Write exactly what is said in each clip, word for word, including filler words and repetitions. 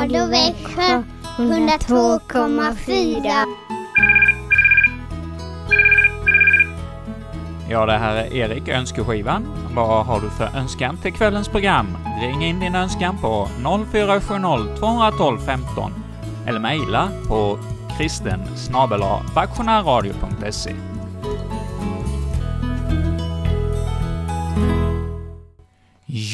Radio Växjö hundra två komma fyra. Ja, det här är Erik Önskeskivan. Vad har du för önskan till kvällens program? Ring in din önskan på noll fyra sju noll två ett två ett fem eller mejla på kristen snabel-a vaktionärradio punkt se.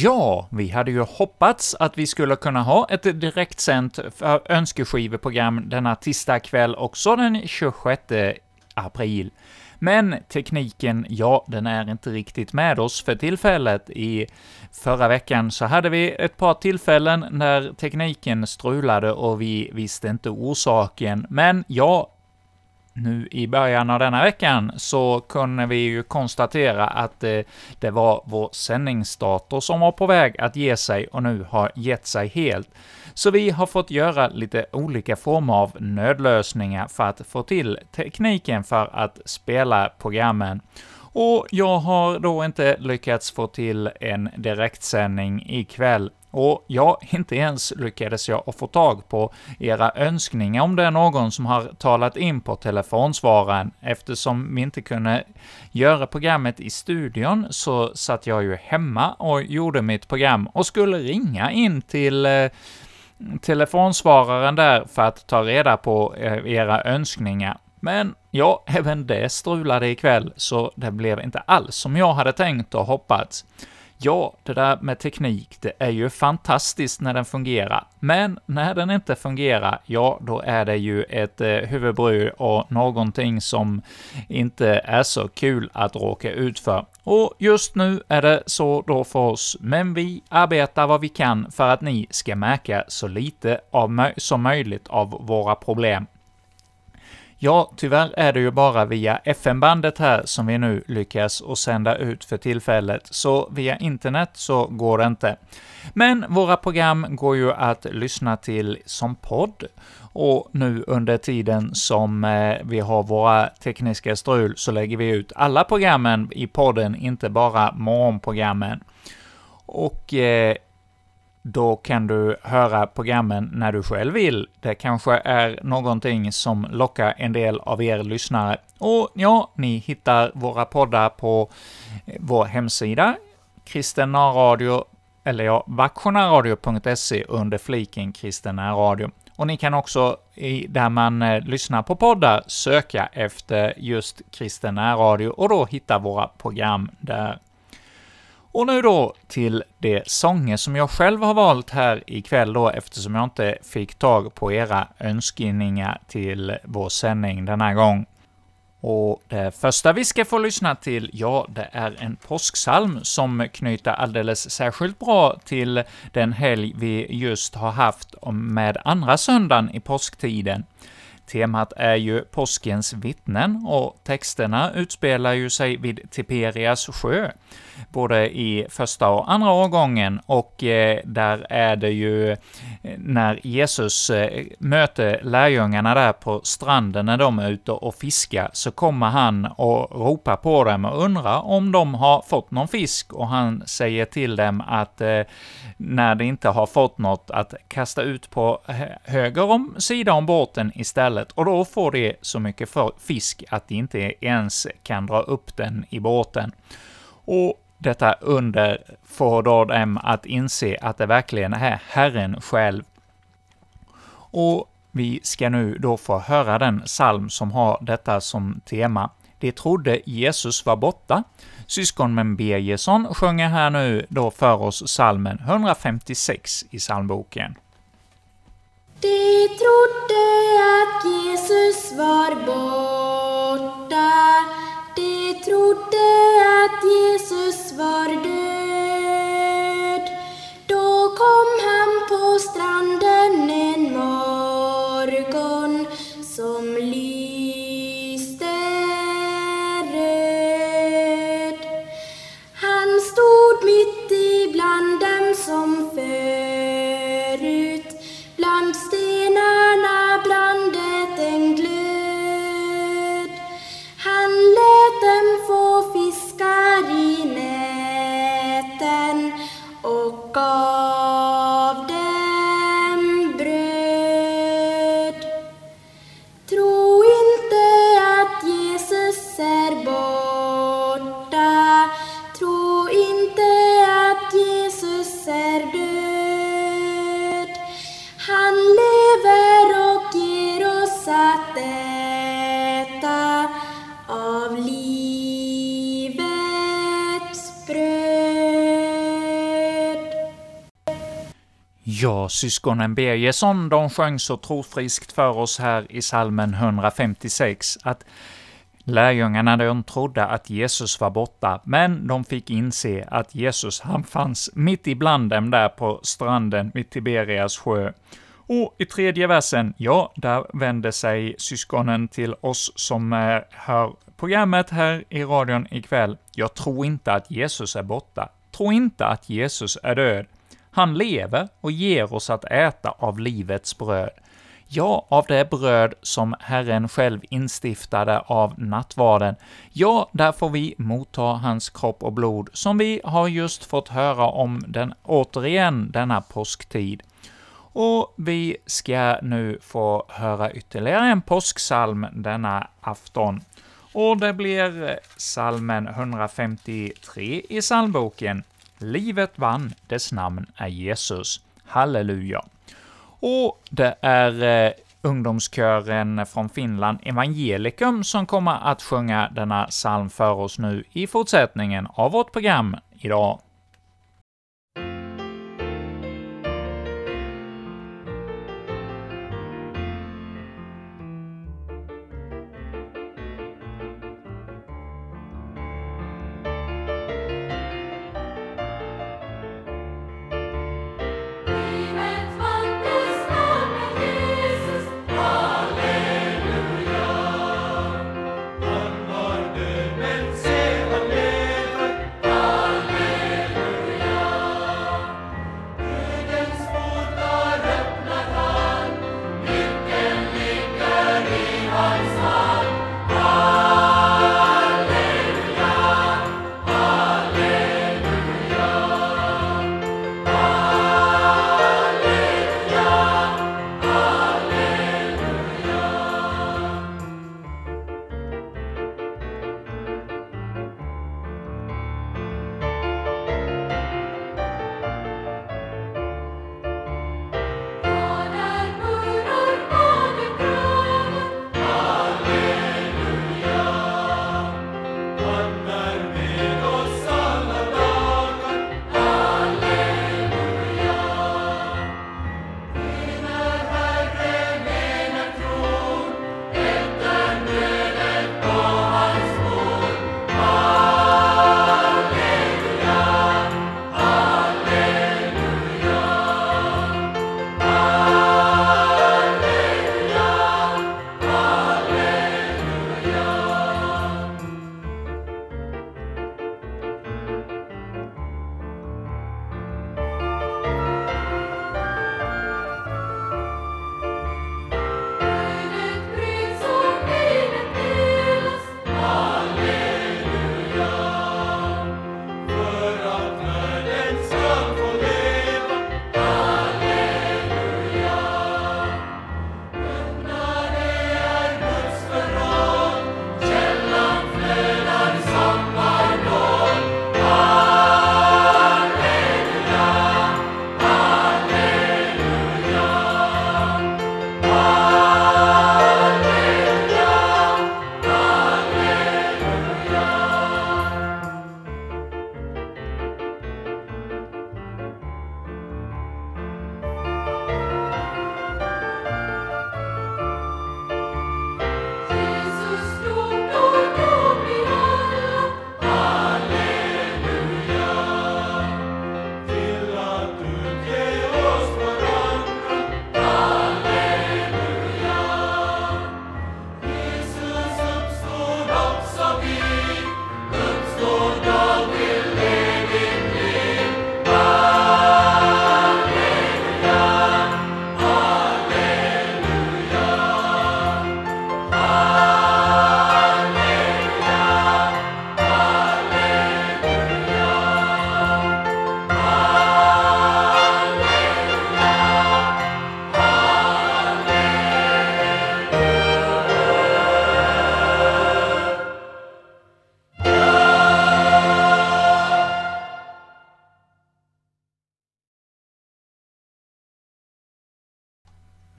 Ja, vi hade ju hoppats att vi skulle kunna ha ett direktsänt önskeskiveprogram denna tisdag kväll också den tjugosjätte april. Men tekniken, ja, den är inte riktigt med oss för tillfället. I förra veckan så hade vi ett par tillfällen när tekniken strulade och vi visste inte orsaken. Men ja, nu i början av denna veckan så kunde vi ju konstatera att eh, det var vår sändningsdator som var på väg att ge sig och nu har gett sig helt. Så vi har fått göra lite olika former av nödlösningar för att få till tekniken för att spela programmen. Och jag har då inte lyckats få till en direktsändning ikväll. Och jag inte ens lyckades jag få tag på era önskningar om det är någon som har talat in på telefonsvararen. Eftersom vi inte kunde göra programmet i studion så satt jag ju hemma och gjorde mitt program och skulle ringa in till eh, telefonsvararen där för att ta reda på eh, era önskningar. Men ja, även det strulade ikväll så det blev inte alls som jag hade tänkt och hoppats. Ja, det där med teknik, det är ju fantastiskt när den fungerar. Men när den inte fungerar, ja, då är det ju ett eh, huvudbry och någonting som inte är så kul att råka ut för. Och just nu är det så då för oss, men vi arbetar vad vi kan för att ni ska märka så lite av mö- som möjligt av våra problem. Ja, tyvärr är det ju bara via F M-bandet här som vi nu lyckas och sända ut för tillfället. Så via internet så går det inte. Men våra program går ju att lyssna till som podd. Och nu under tiden som vi har våra tekniska strul så lägger vi ut alla programmen i podden, inte bara morgonprogrammen. Och... Eh, Då kan du höra programmen när du själv vill. Det kanske är någonting som lockar en del av er lyssnare. Och ja, ni hittar våra poddar på vår hemsida. Kristina Radio, eller ja, vaktionärradio punkt se under fliken Kristina Radio. Och ni kan också, i, där man eh, lyssnar på poddar, söka efter just Kristina Radio och då hitta våra program där. Och nu då till de sånger som jag själv har valt här ikväll då, eftersom jag inte fick tag på era önskningar till vår sändning den här gången. Och det första vi ska få lyssna till, ja, det är en påsksalm som knyter alldeles särskilt bra till den helg vi just har haft med andra söndagen i påsktiden. Temat är ju påskens vittnen och texterna utspelar ju sig vid Tiberias sjö, både i första och andra årgången, och eh, där är det ju när Jesus eh, möter lärjungarna där på stranden när de är ute och fiskar, så kommer han och ropar på dem och undrar om de har fått någon fisk, och han säger till dem att eh, när de inte har fått något, att kasta ut på höger om, sida om båten istället. Och då får de så mycket fisk att de inte ens kan dra upp den i båten. Och detta under får då dem att inse att det verkligen är Herren själv. Och vi ska nu då få höra den psalm som har detta som tema. De trodde Jesus var borta. Syskonen Bergeson sjunger här nu då för oss psalmen etthundrafemtiosex i psalmboken. De trodde att Jesus var borta. De trodde att Jesus var död. Då kom han på stranden en morgon som lyste röd. Han stod mitt ibland dem som förut. Bland stenarna brandet en glöd. Han lät dem få fiskar i nät. Ja, syskonen Bergeson, de sjöng så trofriskt för oss här i psalmen etthundrafemtiosex att lärjungarna, de trodde att Jesus var borta, men de fick inse att Jesus, han fanns mitt ibland dem där på stranden vid Tiberias sjö. Och i tredje versen, ja, där vände sig syskonen till oss som är, hör programmet här i radion ikväll. Jag tror inte att Jesus är borta. Tro inte att Jesus är död. Han lever och ger oss att äta av livets bröd. Ja, av det bröd som Herren själv instiftade av nattvarden. Ja, där får vi motta hans kropp och blod som vi har just fått höra om den, återigen denna påsktid. Och vi ska nu få höra ytterligare en påsksalm denna afton. Och det blir salmen etthundrafemtiotre i salmboken. Livet vann, dess namn är Jesus. Halleluja! Och det är eh, ungdomskören från Finland Evangelikum som kommer att sjunga denna psalm för oss nu i fortsättningen av vårt program idag.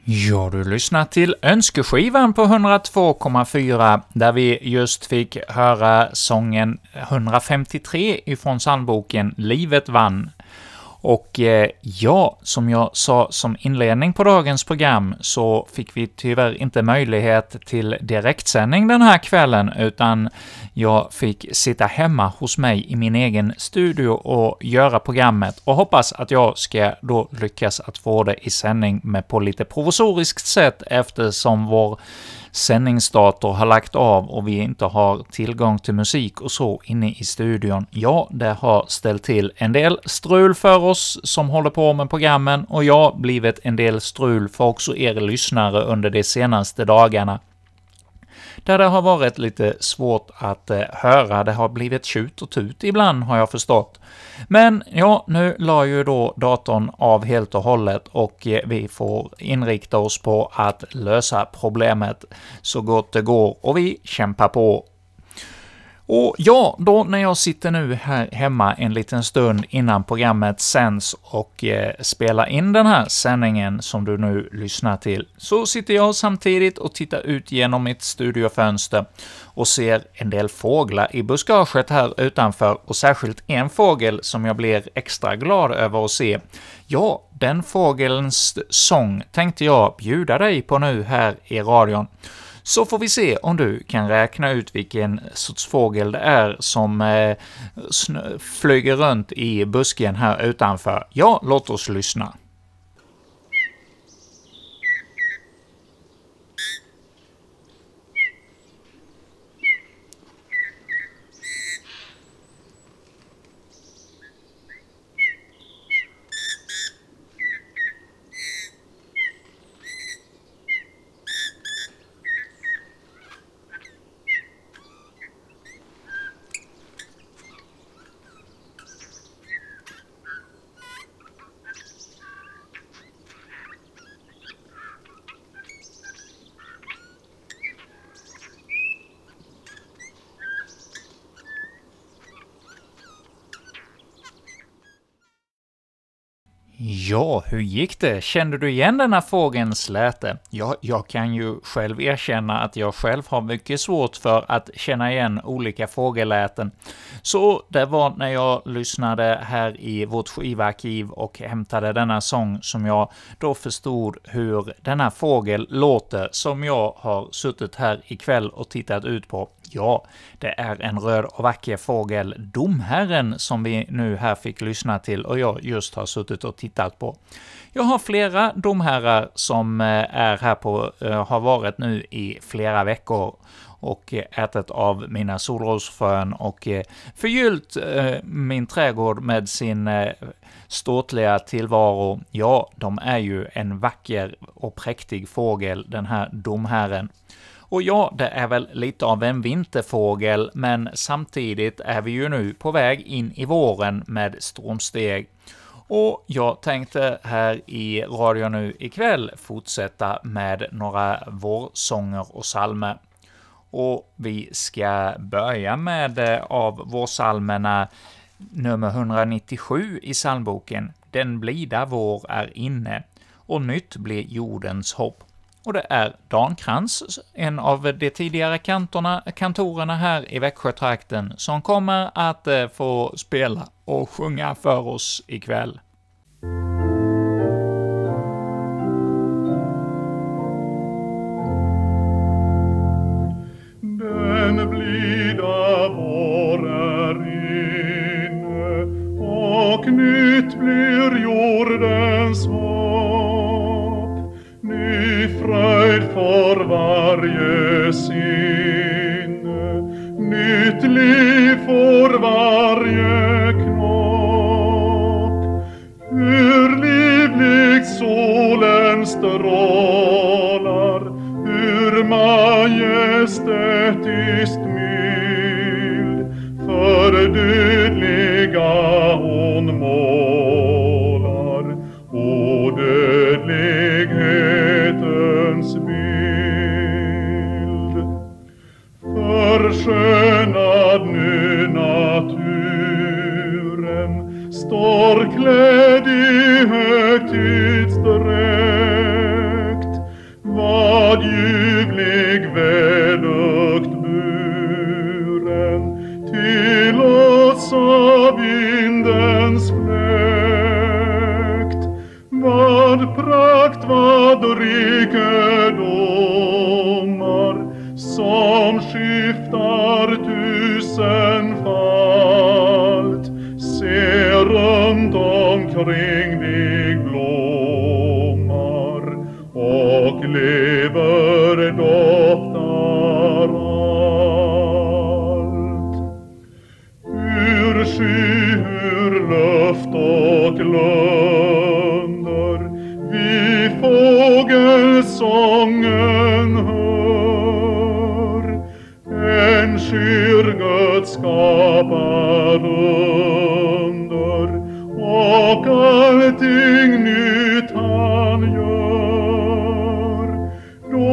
Ja, du lyssnar till önskeskivan på etthundratvå komma fyra där vi just fick höra sången etthundrafemtiotre ifrån psalmboken Livet vann. Och eh, ja, som jag sa som inledning på dagens program så fick vi tyvärr inte möjlighet till direktsändning den här kvällen, utan jag fick sitta hemma hos mig i min egen studio och göra programmet och hoppas att jag ska då lyckas att få det i sändning med på lite provisoriskt sätt, eftersom vår sändningsdator har lagt av och vi inte har tillgång till musik och så inne i studion. Ja, det har ställt till en del strul för oss som håller på med programmen, och jag blivit en del strul för också er lyssnare under de senaste dagarna. Där det har varit lite svårt att eh, höra, det har blivit tjut och tut ibland har jag förstått. Men ja, nu la ju då datorn av helt och hållet och eh, vi får inrikta oss på att lösa problemet så gott det går, och vi kämpar på. Och ja, då när jag sitter nu här hemma en liten stund innan programmet sänds och eh, spelar in den här sändningen som du nu lyssnar till, så sitter jag samtidigt och tittar ut genom mitt studiofönster och ser en del fåglar i buskaget här utanför, och särskilt en fågel som jag blir extra glad över att se. Ja, den fågelns sång tänkte jag bjuda dig på nu här i radion. Så får vi se om du kan räkna ut vilken sorts fågel det är som eh, snö, flyger runt i busken här utanför. Ja, låt oss lyssna. Ja, hur gick det? Kände du igen den här fågelns läte? Ja, jag kan ju själv erkänna att jag själv har mycket svårt för att känna igen olika fågelläten. Så det var när jag lyssnade här i vårt skivarkiv och hämtade denna sång som jag då förstod hur denna fågel låter som jag har suttit här ikväll och tittat ut på. Ja, det är en röd och vacker fågel, domherren, som vi nu här fick lyssna till och jag just har suttit och tittat på. Jag har flera domherrar som är här på, har varit nu i flera veckor och ätit av mina solrosfrön och förgyllt min trädgård med sin ståtliga tillvaro. Ja, de är ju en vacker och präktig fågel, den här domherren. Och ja, det är väl lite av en vinterfågel, men samtidigt är vi ju nu på väg in i våren med stormsteg. Och jag tänkte här i radio nu ikväll fortsätta med några vårsånger och salmer. Och vi ska börja med av vårsalmerna nummer etthundranittiosju i psalmboken. Den blida vår är inne och nytt blir jordens hopp. Och det är Dan Kranz, en av de tidigare kantorna, kantorerna här i Växjötrakten, som kommer att få spela och sjunga för oss ikväll. Den blida vår är inne och nytt blir jordens fröjd för varje sinne, nytt liv för varje knopp. Hur livligt solen strålar, hur majestätiskt mild, för dödliga hon målar, och dödlighetens bild. Förskönad nu naturen står klädd i högtidsdräkt, vad ljuvlig vädukt buren till oss av vindens fläkt. omkring dig blommar och lever doftar allt. Ur sky, ur luft och lönder vi fågelsången hör. En skyr Gud skapar under och allting nytt han gör. Då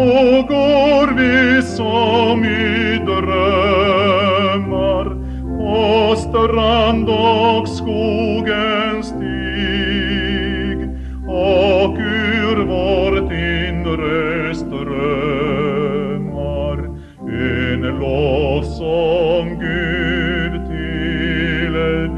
går vi som i drömmar på strand och skogens stig, och ur vårt inre strömmar en lovsång Gud till dig.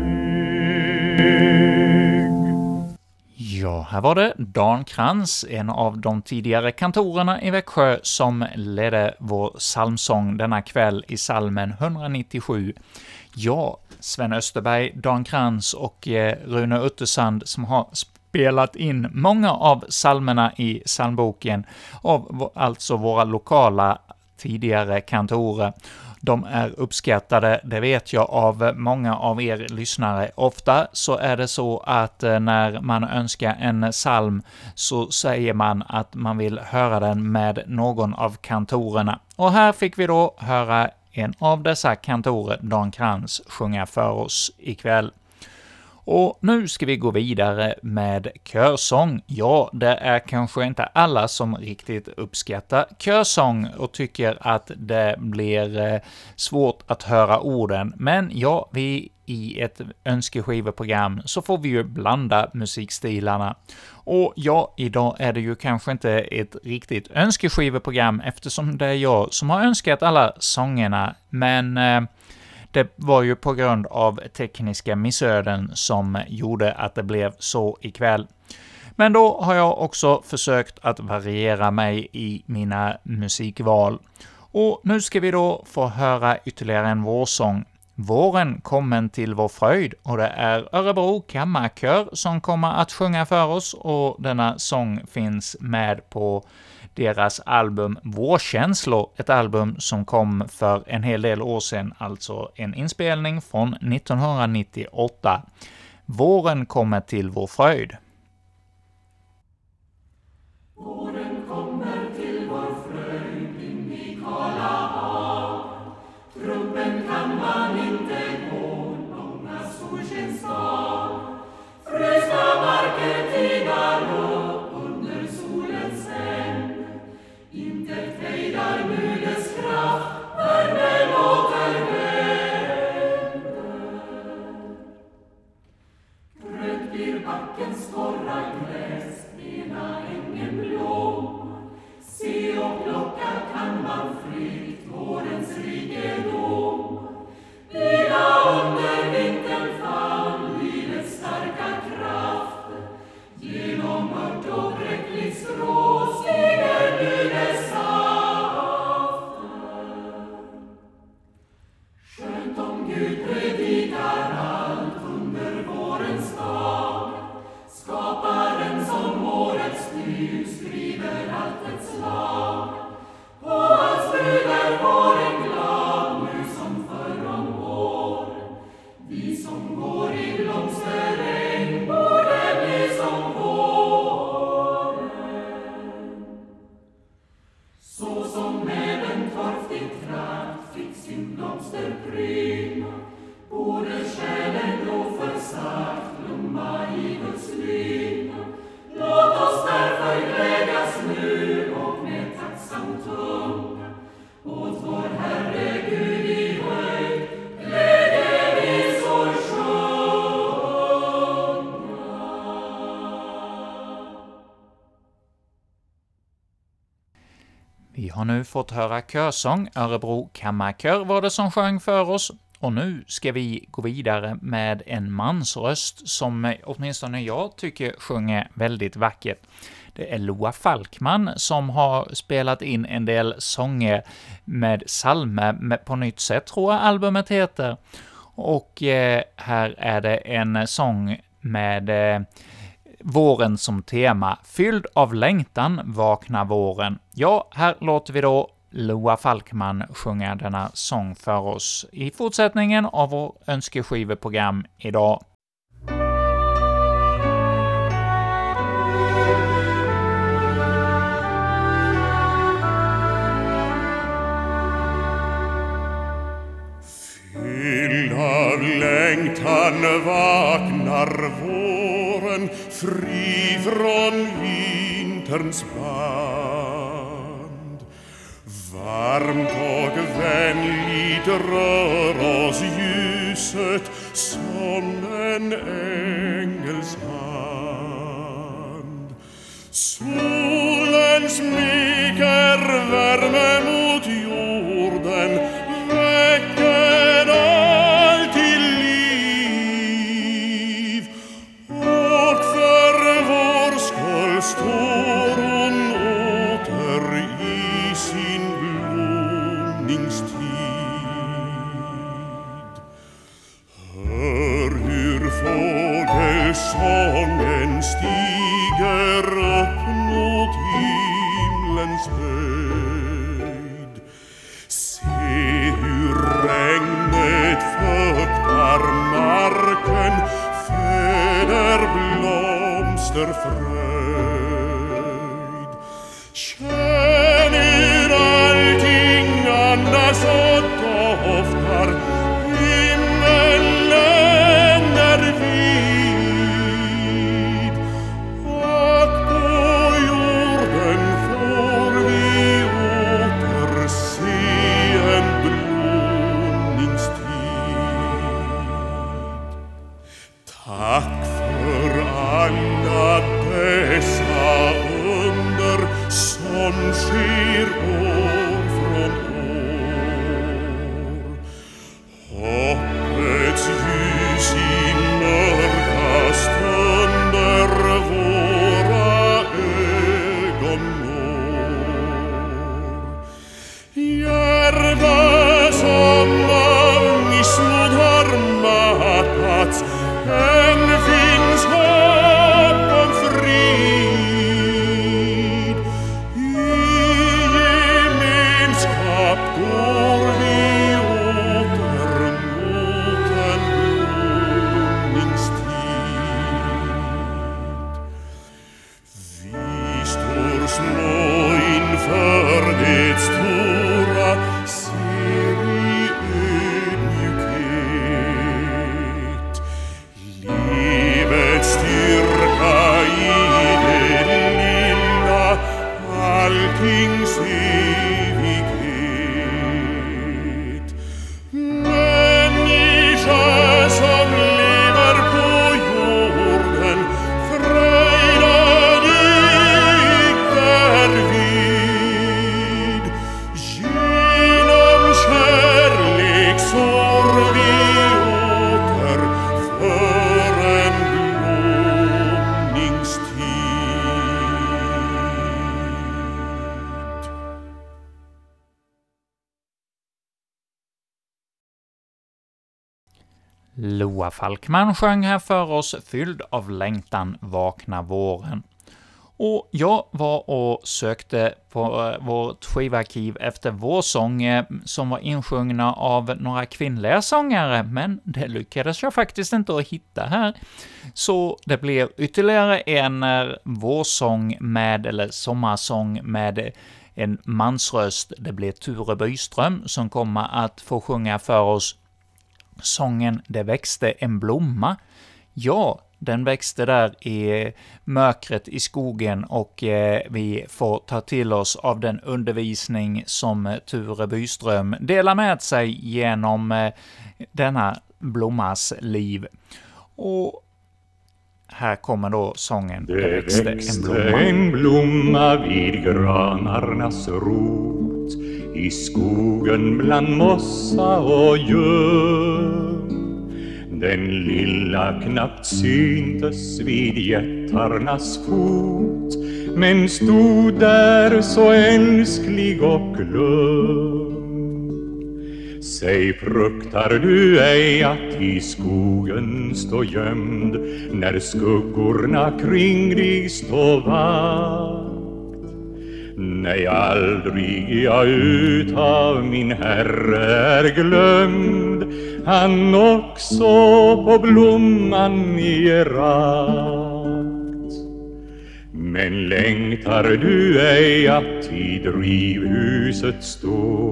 Här var det Dan Kranz, en av de tidigare kantorerna i Växjö, som ledde vår psalmsång denna kväll i psalmen etthundranittiosju. Ja, Sven Österberg, Dan Kranz och Rune Uttersand, som har spelat in många av psalmerna i psalmboken, av alltså våra lokala tidigare kantorer. De är uppskattade, det vet jag, av många av er lyssnare. Ofta så är det så att när man önskar en psalm så säger man att man vill höra den med någon av kantorerna. Och här fick vi då höra en av dessa kantorer, Dan Kranz, sjunga för oss ikväll. Och nu ska vi gå vidare med körsång. Ja, det är kanske inte alla som riktigt uppskattar körsång och tycker att det blir svårt att höra orden. Men ja, vi i ett önskeskiveprogram så får vi ju blanda musikstilarna. Och ja, idag är det ju kanske inte ett riktigt önskeskiveprogram eftersom det är jag som har önskat alla sångerna. Men Eh, Det var ju på grund av tekniska missöden som gjorde att det blev så ikväll. Men då har jag också försökt att variera mig i mina musikval. Och nu ska vi då få höra ytterligare en vårsång. Våren kommer till vår fröjd, och det är Örebro kammarkör som kommer att sjunga för oss, och denna sång finns med på deras album Vårkänslor, ett album som kom för en hel del år sedan, alltså en inspelning från nittonhundranittioåtta. Våren kommer till vår fröjd. Våren kommer till vår fröjd in i kala hav. Trumpen kan man inte gå långa solskensdag. Frösta marker tigar upp under solens hem. Intet hejdar mudens kraft, värmen återvänder. Grönt blir backens torra gräs, ena ängen blom. Se och plocka kan man fritt vårens rikedom. Vila under vintern fann livets starka kraft. Genom mört och bräcklig strå stiger nu dess aften. Skönt om Gud predikar allt under vårens dag. Skaparen som årets ny skriver allt ett slag. På hans brud är våren glad, nu som förr om år. Vi som går i blomsteräng borde bli som våren. Så som med en torftig trakt fick sin blomsterprydnad, borde själen då försagt blomma i Guds lydnad. Låt oss därför glädjas nu och med tacksam tunga åt vår Herre Gud i höjd glädjevisor sjunga. Vi har nu fått höra körsång. Örebro kammarkör var det som sjöng för oss. Och nu ska vi gå vidare med en mansröst som åtminstone jag tycker sjunger väldigt vackert. Det är Loa Falkman som har spelat in en del sånger med psalmer på nytt sätt, tror jag albumet heter. Och här är det en sång med eh, våren som tema. Fylld av längtan, vakna våren. Ja, här låter vi då Loa Falkman sjunga denna sång för oss i fortsättningen av vår önskeskiveprogram idag. Av längtan vaknar våren, fri från vinterns band. Varmt och vänligt rör oss ljuset som en ängels hand. Solen smyger värme mot jorden, väcker står hon åter i sin blomningstid. Hör hur fågelsången stiger upp mot himlens höjd. Se hur regnet fuktar marken, föder blomsterfrön. Känn hur allting andas och doftar, himmelen är vid, och på jorden får vi åter se en blomningstid. Tack för alla dessa som sker år från år. Hoppets ljus i mörka stunder våra ögon når. Järva som av missmod har mattats, än finns hopp om fri. Loa Falkman sjöng här för oss Fylld av längtan, vakna våren. Och jag var och sökte på vårt skivarkiv efter vår sång som var insjungna av några kvinnliga sångare, men det lyckades jag faktiskt inte att hitta här. Så det blev ytterligare en vårsång med, eller sommarsång med en mansröst. Det blev Ture Byström som kommer att få sjunga för oss sången Det växte en blomma. Ja, den växte där i mörkret i skogen, och eh, vi får ta till oss av den undervisning som Ture Byström delar med sig genom eh, denna blommas liv. Och här kommer då sången Det, det växte, växte en blomma. En blomma vid granarnas rot, i skogen bland mossa och ljung. Den lilla knappt syntes vid jättarnas fot, men stod där så älsklig och lugn. Säg, fruktar du ej att i skogen stå gömd när skuggorna kring dig står vakt? Nej, aldrig jag utav min Herre är glömd, han också på blomman i rakt. Men längtar du ej att i drivhuset stå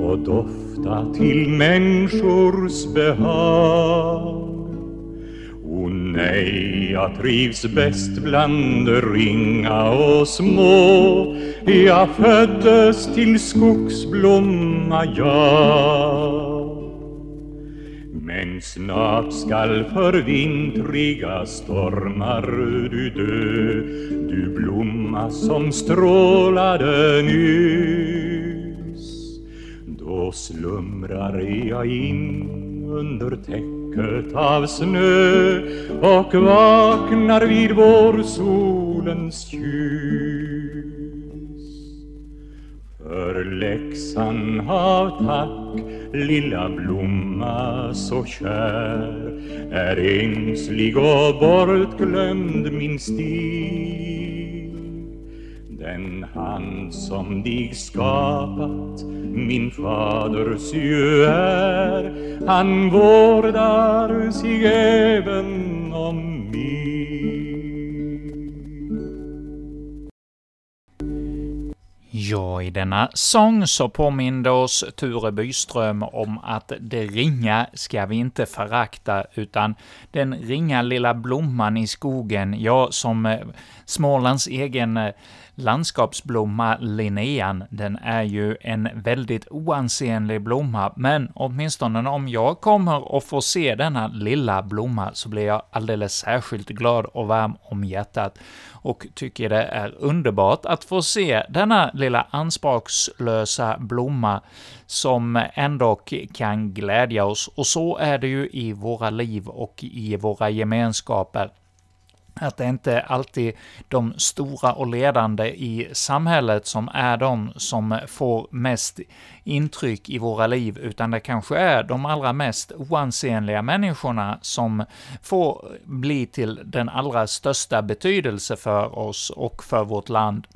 och dofta till människors behag? O nej, jag trivs bäst bland ringa och små. Jag föddes till skogsblomma, jag. Men snart skall för vintriga stormar du dö, du blomma som strålade nyss. Då slumrar jag in under täck av snö och vaknar vid vår solens ljus. För läxan av tack, lilla blomma så kär, är ängslig och bortglömd min stig. Den hand som dig skapat, min faders ju är, han vårdar sig även om mig. Ja, i denna sång så påminner oss Ture Byström om att det ringa ska vi inte förakta, utan den ringa lilla blomman i skogen, ja, som Smålands egen landskapsblomma linnean, den är ju en väldigt oansenlig blomma, men åtminstone om jag kommer och får se denna lilla blomma så blir jag alldeles särskilt glad och varm om hjärtat och tycker det är underbart att få se denna lilla anspråkslösa blomma som ändå kan glädja oss. Och så är det ju i våra liv och i våra gemenskaper. Att det inte alltid de stora och ledande i samhället som är de som får mest intryck i våra liv, utan det kanske är de allra mest oansenliga människorna som får bli till den allra största betydelse för oss och för vårt land.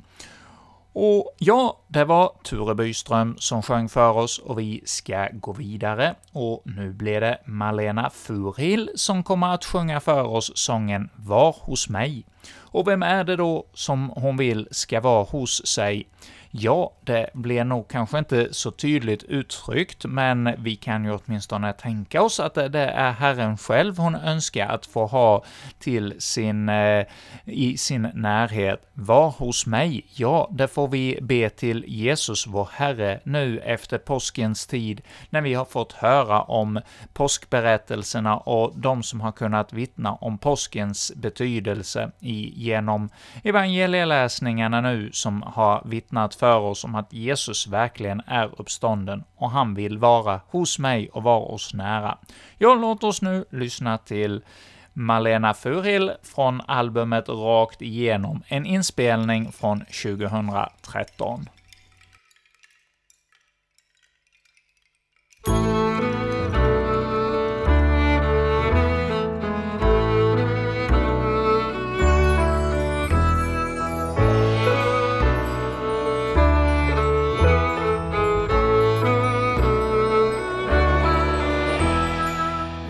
Och ja, det var Ture Byström som sjöng för oss och vi ska gå vidare. Och nu blir det Malena Furhill som kommer att sjunga för oss sången Var hos mig. Och vem är det då som hon vill ska vara hos sig? Ja, det blir nog kanske inte så tydligt uttryckt, men vi kan ju åtminstone tänka oss att det är Herren själv hon önskar att få ha till sin, eh, i sin närhet. Var hos mig, ja, det får vi be till Jesus vår Herre nu efter påskens tid, när vi har fått höra om påskberättelserna och de som har kunnat vittna om påskens betydelse i, genom evangelieläsningarna nu som har vittnat för oss om att Jesus verkligen är uppstånden och han vill vara hos mig och vara oss nära. Ja, låt oss nu lyssna till Malena Furhill från albumet Rakt igenom, en inspelning från tjugohundratretton.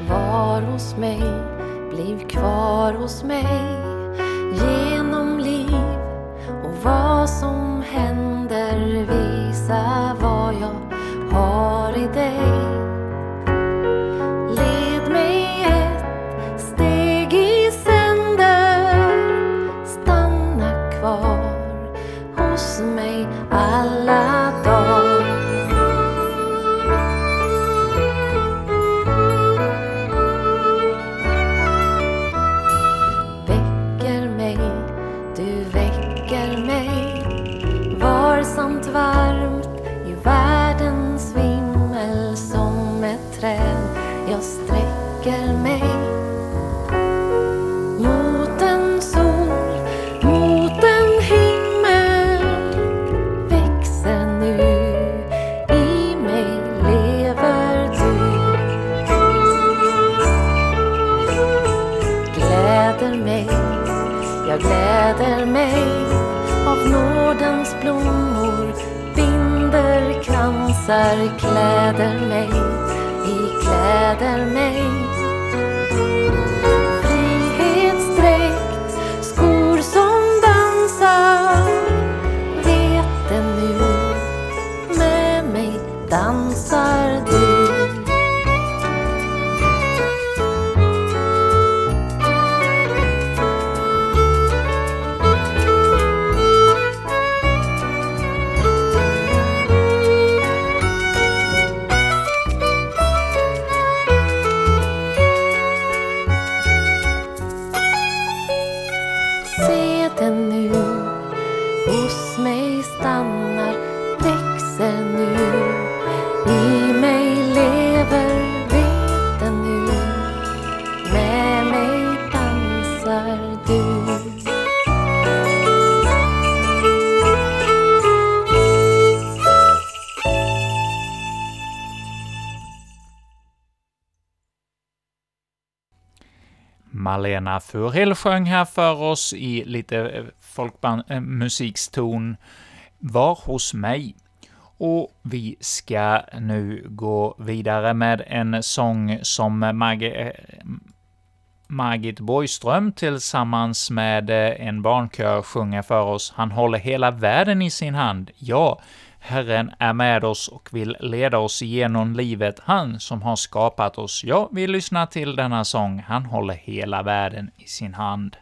Var hos mig genom liv och vad som händer, visa vad jag har i dig. Led mig ett steg i sänder, stanna kvar hos mig alla dagar. Du väcker mig gläder mig, jag gläder mig. Av Nordens blommor, binder, kransar, kläder mig, i kläder mig. Frihetsdräkt, skor som dansar, vet det nu, med mig dansar du. Malena Furhill sjöng här för oss i lite folkmusikston, Var hos mig. Och vi ska nu gå vidare med en sång som Marg- Margit Borgström tillsammans med en barnkör sjunger för oss. Han håller hela världen i sin hand. Ja, Herren är med oss och vill leda oss genom livet, han som har skapat oss. Ja, vi lyssnar till denna sång. Han håller hela världen i sin hand.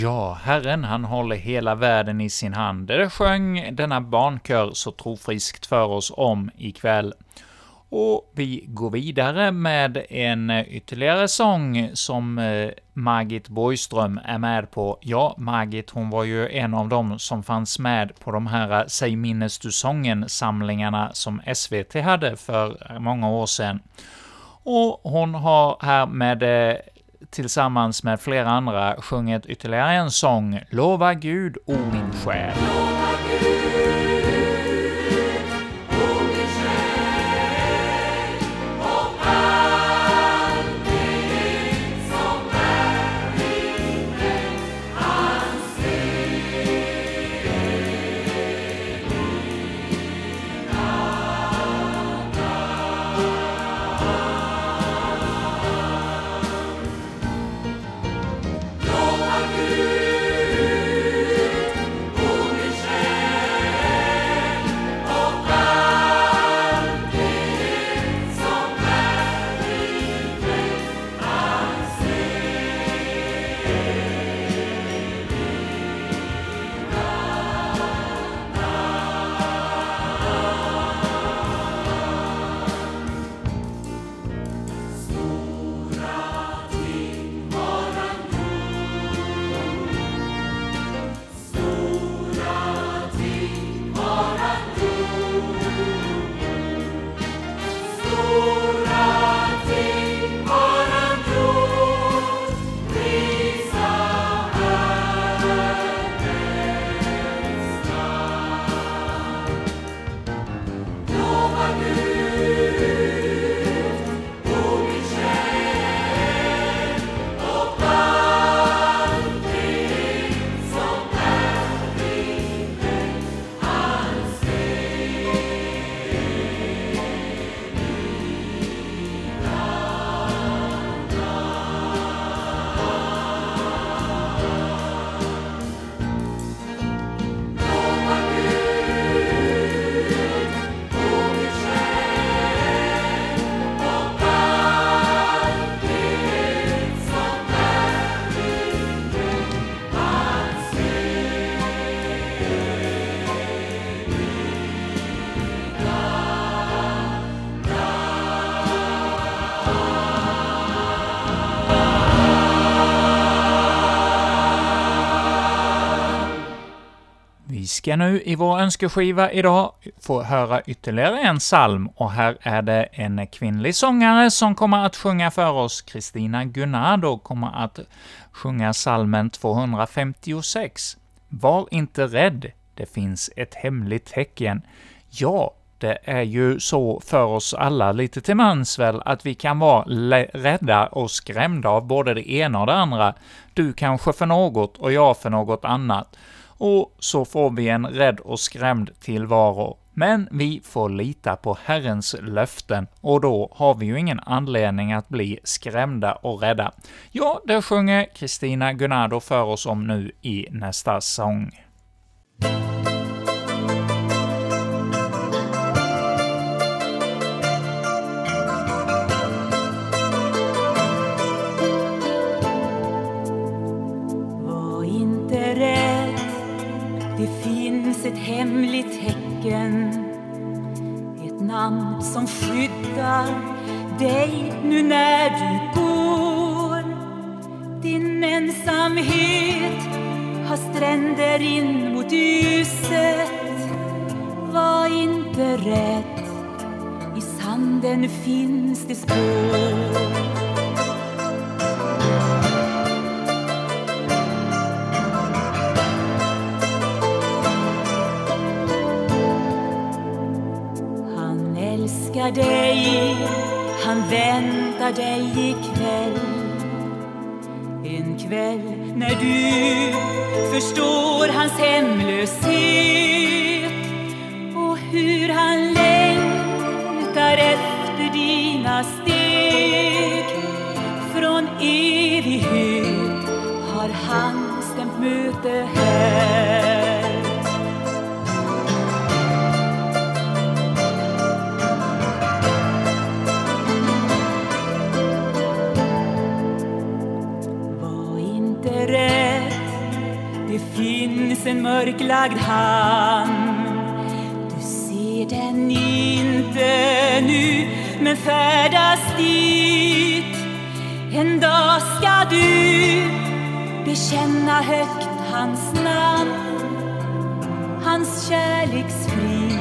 Ja, Herren, han håller hela världen i sin hand. Det sjöng denna barnkör så trofriskt för oss om ikväll. Och vi går vidare med en ytterligare sång som Margit Borgström är med på. Ja, Margit, hon var ju en av dem som fanns med på de här Säg minnes du sången-samlingarna som S V T hade för många år sedan. Och hon har här med... tillsammans med flera andra sjunget ytterligare en sång, Lova Gud, o min själ. Thank you. Vi ska nu i vår önskeskiva idag få höra ytterligare en psalm, och här är det en kvinnlig sångare som kommer att sjunga för oss. Kristina Gunnardo kommer att sjunga psalmen tvåhundrafemtiosex. Var inte rädd, det finns ett hemligt tecken. Ja, det är ju så för oss alla lite till mans väl, att vi kan vara rädda och skrämda av både det ena och det andra. Du kanske för något och jag för något annat. Och så får vi en rädd och skrämd tillvaro. Men vi får lita på Herrens löften, och då har vi ju ingen anledning att bli skrämda och rädda. Ja, det sjunger Kristina Gunnardo för oss om nu i nästa sång. Ett hemligt tecken, ett namn som skyddar dig nu när du går. Din ensamhet har stränder in mot ljuset. Var inte rädd, i sanden finns det spår. Dig. Han väntar dig ikväll, en kväll när du förstår hans hemlöshet och hur han längtar efter dina steg. Från evighet har han stämt möte här. En mörklagd hand, du ser den inte nu, men färdas dit. En dag ska du bekänna högt hans namn, hans kärleksfrid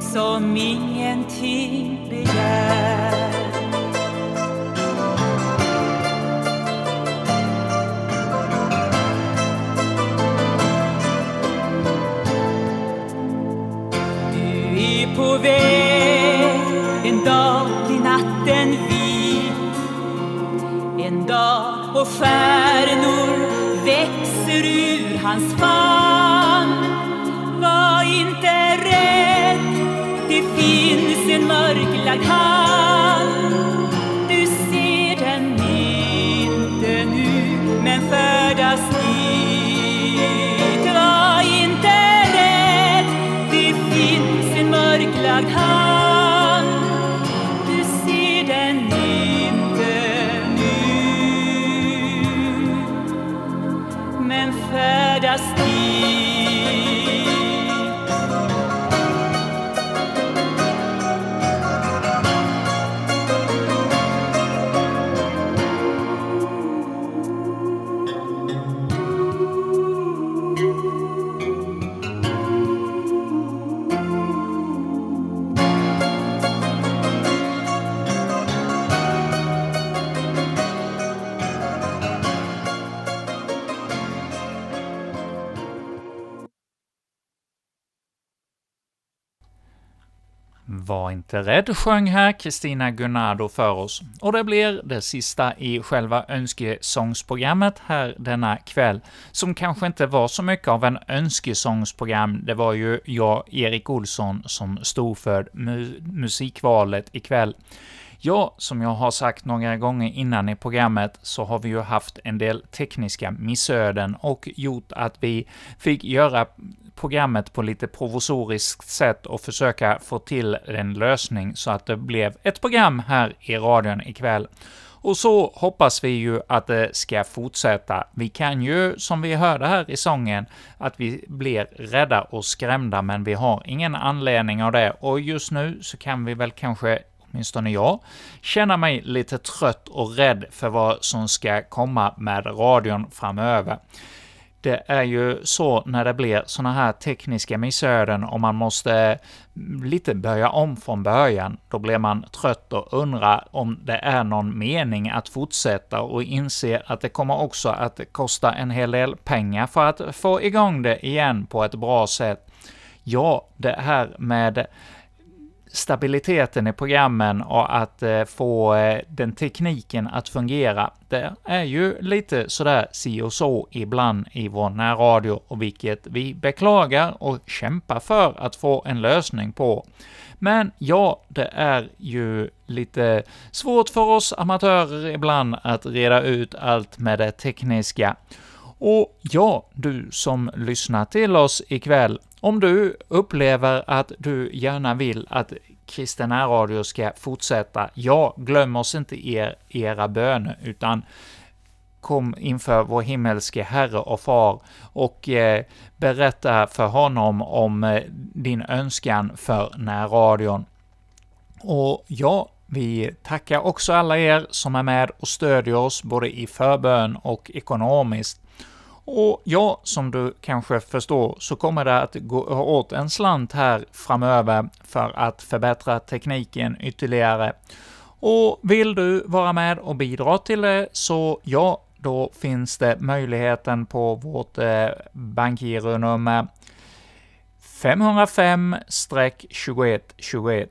som ingenting begär. På väg, en dag blir natten vit, en dag och stjärnor växer ur hans famn. Var inte rädd, det finns en mörklagd hand. Du ser den inte nu, men färdas dit. Var inte rädd, det finns mörklagd hand, du ser den inte nu, men färdas dit. Var inte rädd, sjöng här Kristina Gunnardo för oss. Och det blir det sista i själva önskesångsprogrammet här denna kväll, som kanske inte var så mycket av en önskesångsprogram. Det var ju jag, Erik Olsson, som stod för mu- musikvalet ikväll. Ja, som jag har sagt några gånger innan i programmet, så har vi ju haft en del tekniska missöden och gjort att vi fick göra programmet på lite provisoriskt sätt och försöka få till en lösning så att det blev ett program här i radion ikväll. Och så hoppas vi ju att det ska fortsätta. Vi kan ju, som vi hörde här i sången, att vi blir rädda och skrämda, men vi har ingen anledning av det. Och just nu så kan vi väl kanske, åtminstone jag, känner mig lite trött och rädd för vad som ska komma med radion framöver. Det är ju så när det blir såna här tekniska missöden och man måste lite börja om från början. Då blir man trött och undrar om det är någon mening att fortsätta och inse att det kommer också att kosta en hel del pengar för att få igång det igen på ett bra sätt. Ja, det här med stabiliteten i programmen och att eh, få eh, den tekniken att fungera, det är ju lite sådär si och så ibland i vår närradio, och vilket vi beklagar och kämpar för att få en lösning på. Men ja, det är ju lite svårt för oss amatörer ibland att reda ut allt med det tekniska. Och ja, du som lyssnar till oss ikväll, om du upplever att du gärna vill att Kristina Radio ska fortsätta, ja, glöm oss inte er, era böner, utan kom inför vår himmelske Herre och Far och eh, berätta för honom om eh, din önskan för närradion. Och ja, vi tackar också alla er som är med och stödjer oss både i förbön och ekonomiskt. Och ja, som du kanske förstår så kommer det att gå åt en slant här framöver för att förbättra tekniken ytterligare. Och vill du vara med och bidra till det, så ja, då finns det möjligheten på vårt eh, bankgironummer fem noll fem tjugoett tjugoett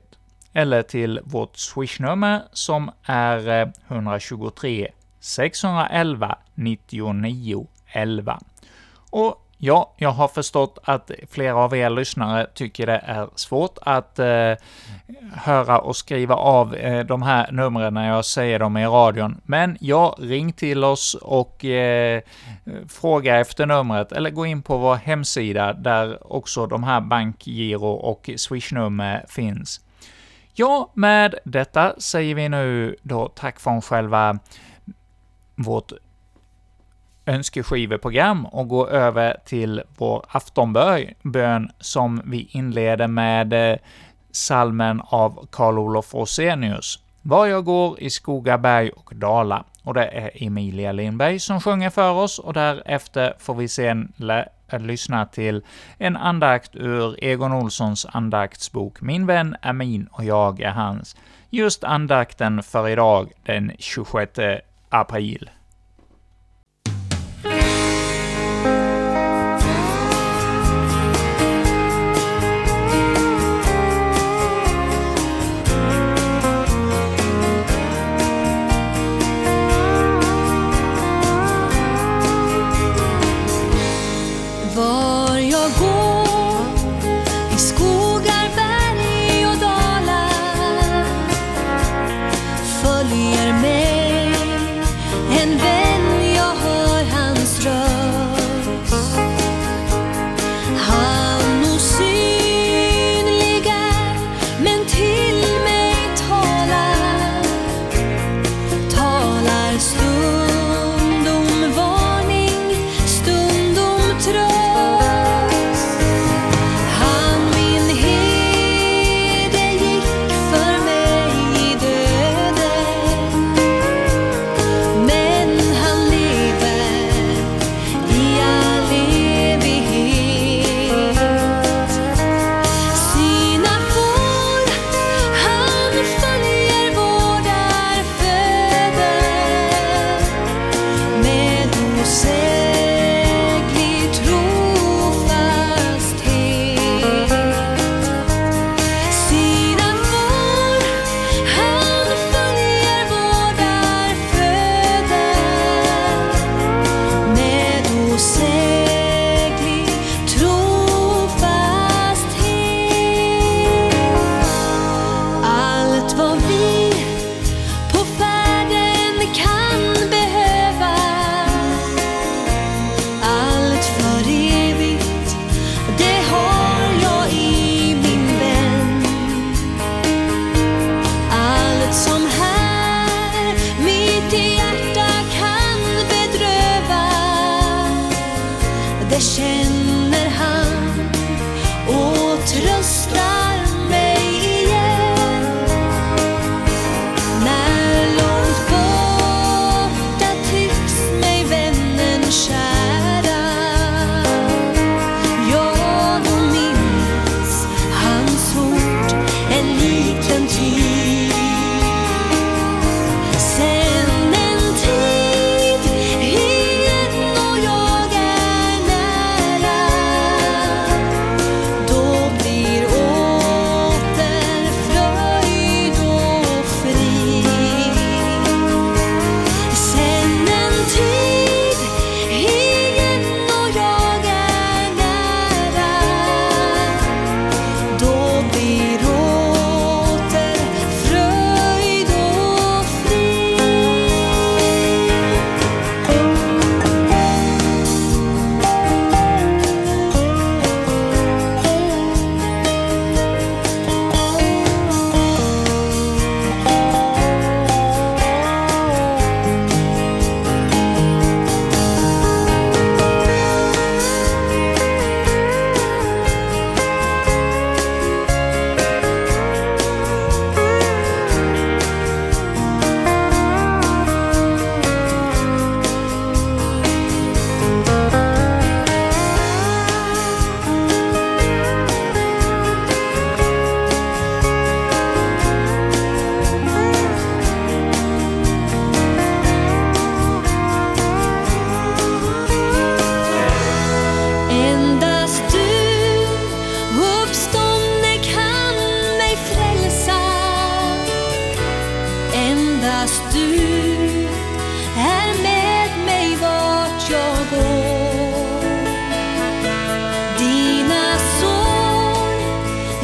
eller till vårt swishnummer som är eh, ett två tre sex ett ett nio nio elva. Och ja, jag har förstått att flera av er lyssnare tycker det är svårt att eh, höra och skriva av eh, de här numren när jag säger dem i radion. Men ja, ring till oss och eh, fråga efter numret eller gå in på vår hemsida där också de här bankgiro- och swishnummer finns. Ja, med detta säger vi nu då tack från själva vårt önskeskiveprogram och gå över till vår aftonbön som vi inleder med salmen av Carl Olof Rosenius, Var jag går i skogaberg och dala, och det är Emilia Lindberg som sjunger för oss, och därefter får vi sen lä- lyssna till en andakt ur Egon Olssons andaktsbok Min vän är min och jag är hans. Just andakten för idag den tjugosjätte april. Stundom varning, stundom tröst.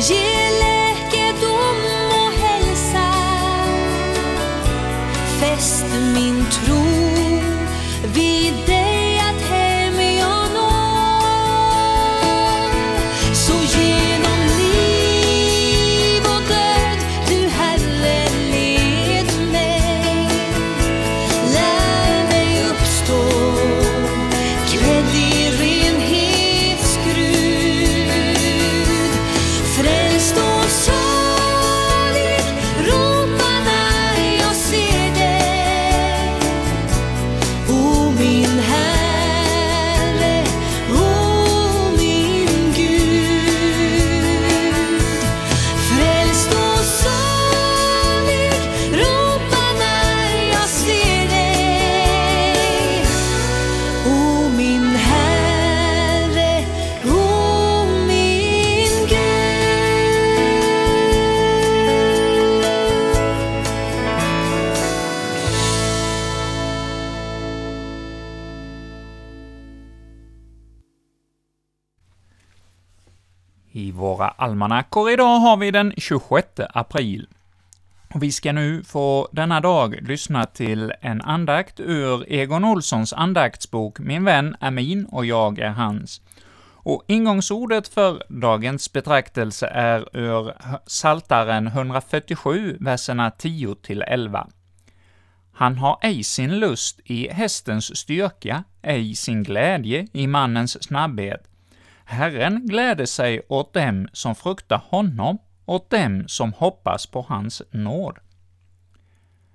Ge läkedom och hälsa, fäst min tro vid dig att hem jag når. Så genom liv och död du Herre led mig, lär mig uppstå klädd i renhetsgrud, frälst och salig romarna jag ser dig, o min Herre, o min Gud. Frälst och salig romarna jag ser dig, o min Herre, o min Gud. I våra almanackor idag har vi den tjugosjätte april. Och vi ska nu få denna dag lyssna till en andakt ur Egon Olssons andaktsbok Min vän är min och jag är hans. Och ingångsordet för dagens betraktelse är ur Saltaren etthundrafyrtiosju, verserna tio till elva. Han har ej sin lust i hästens styrka, ej sin glädje i mannens snabbhet. Herren gläder sig åt dem som fruktar honom, åt dem som hoppas på hans nåd.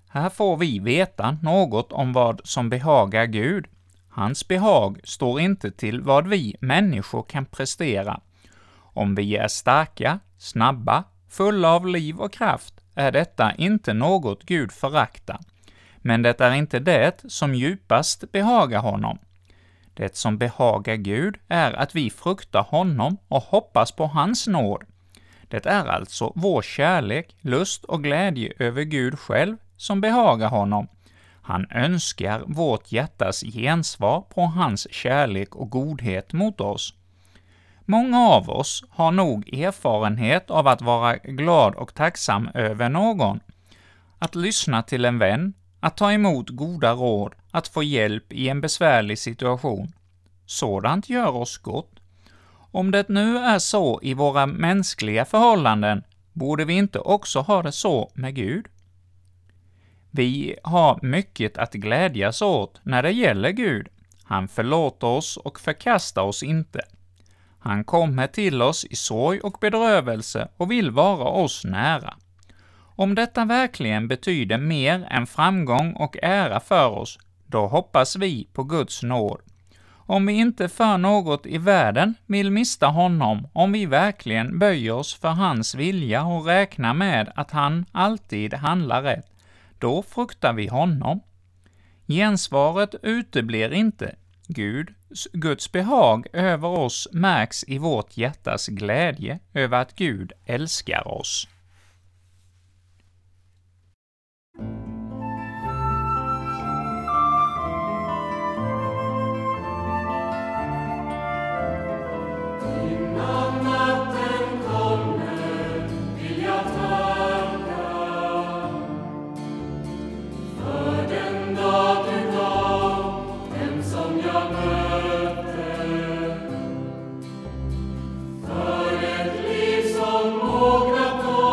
Här får vi veta något om vad som behagar Gud. Hans behag står inte till vad vi människor kan prestera. Om vi är starka, snabba, fulla av liv och kraft är detta inte något Gud föraktar. Men det är inte det som djupast behagar honom. Det som behagar Gud är att vi fruktar honom och hoppas på hans nåd. Det är alltså vår kärlek, lust och glädje över Gud själv som behagar honom. Han önskar vårt hjärtas gensvar på hans kärlek och godhet mot oss. Många av oss har nog erfarenhet av att vara glad och tacksam över någon. Att lyssna till en vän, att ta emot goda råd, att få hjälp i en besvärlig situation. Sådant gör oss gott. Om det nu är så i våra mänskliga förhållanden, borde vi inte också ha det så med Gud? Vi har mycket att glädjas åt när det gäller Gud. Han förlåter oss och förkastar oss inte. Han kommer till oss i sorg och bedrövelse och vill vara oss nära. Om detta verkligen betyder mer än framgång och ära för oss, då hoppas vi på Guds nåd. Om vi inte för något i världen vill mista honom, om vi verkligen böjer oss för hans vilja och räknar med att han alltid handlar rätt, då fruktar vi honom. Gensvaret uteblir inte. Gud, Guds behag över oss märks i vårt hjärtas glädje över att Gud älskar oss. Oh,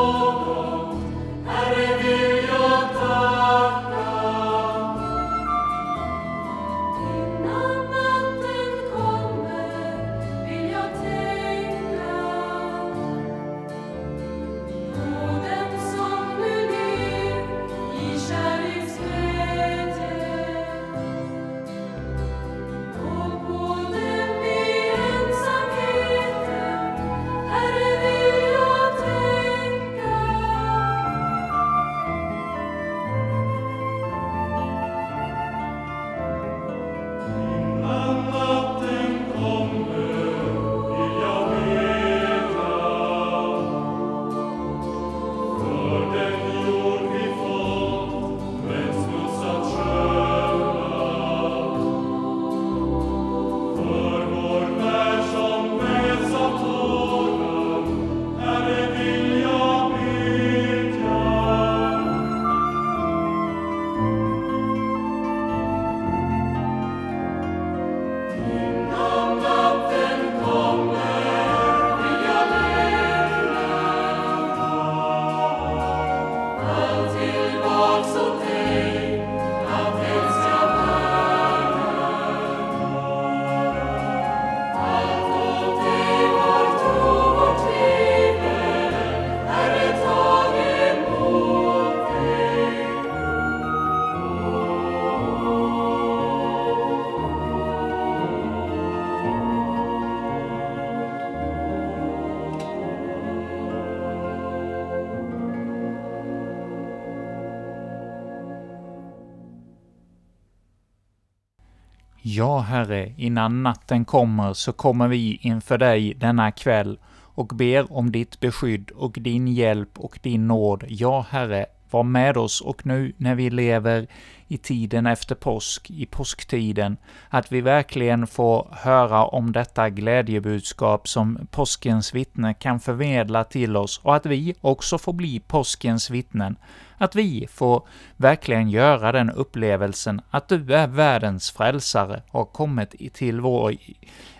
Ja, Herre, innan natten kommer så kommer vi inför dig denna kväll och ber om ditt beskydd och din hjälp och din nåd. Ja, Herre, var med oss och nu när vi lever i tiden efter påsk, i påsktiden, att vi verkligen får höra om detta glädjebudskap som påskens vittne kan förmedla till oss och att vi också får bli påskens vittnen. Att vi får verkligen göra den upplevelsen att du är världens frälsare och har kommit till vår,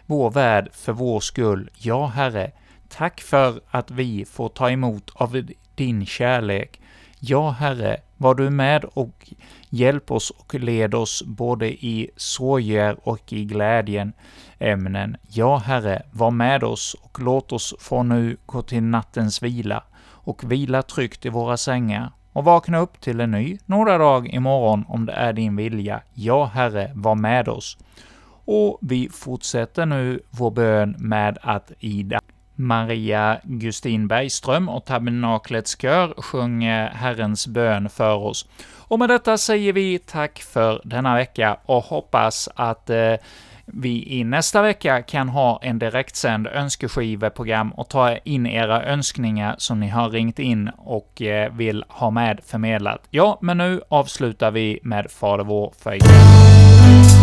vår värld för vår skull. Ja, Herre, tack för att vi får ta emot av din kärlek. Ja, Herre, var du med och hjälp oss och led oss både i sorger och i glädjen ämnen. Ja, Herre, var med oss och låt oss från nu gå till nattens vila och vila tryggt i våra sängar och vakna upp till en ny några dag imorgon om det är din vilja. Ja, Herre, var med oss. Och vi fortsätter nu vår bön med att Ida Maria Gustin Bergström och Tabinaklets kör sjunger Herrens bön för oss. Och med detta säger vi tack för denna vecka och hoppas att eh, vi i nästa vecka kan ha en direktsänd önskeskiveprogram och ta in era önskningar som ni har ringt in och eh, vill ha med förmedlat. Ja, men nu avslutar vi med Fader vår för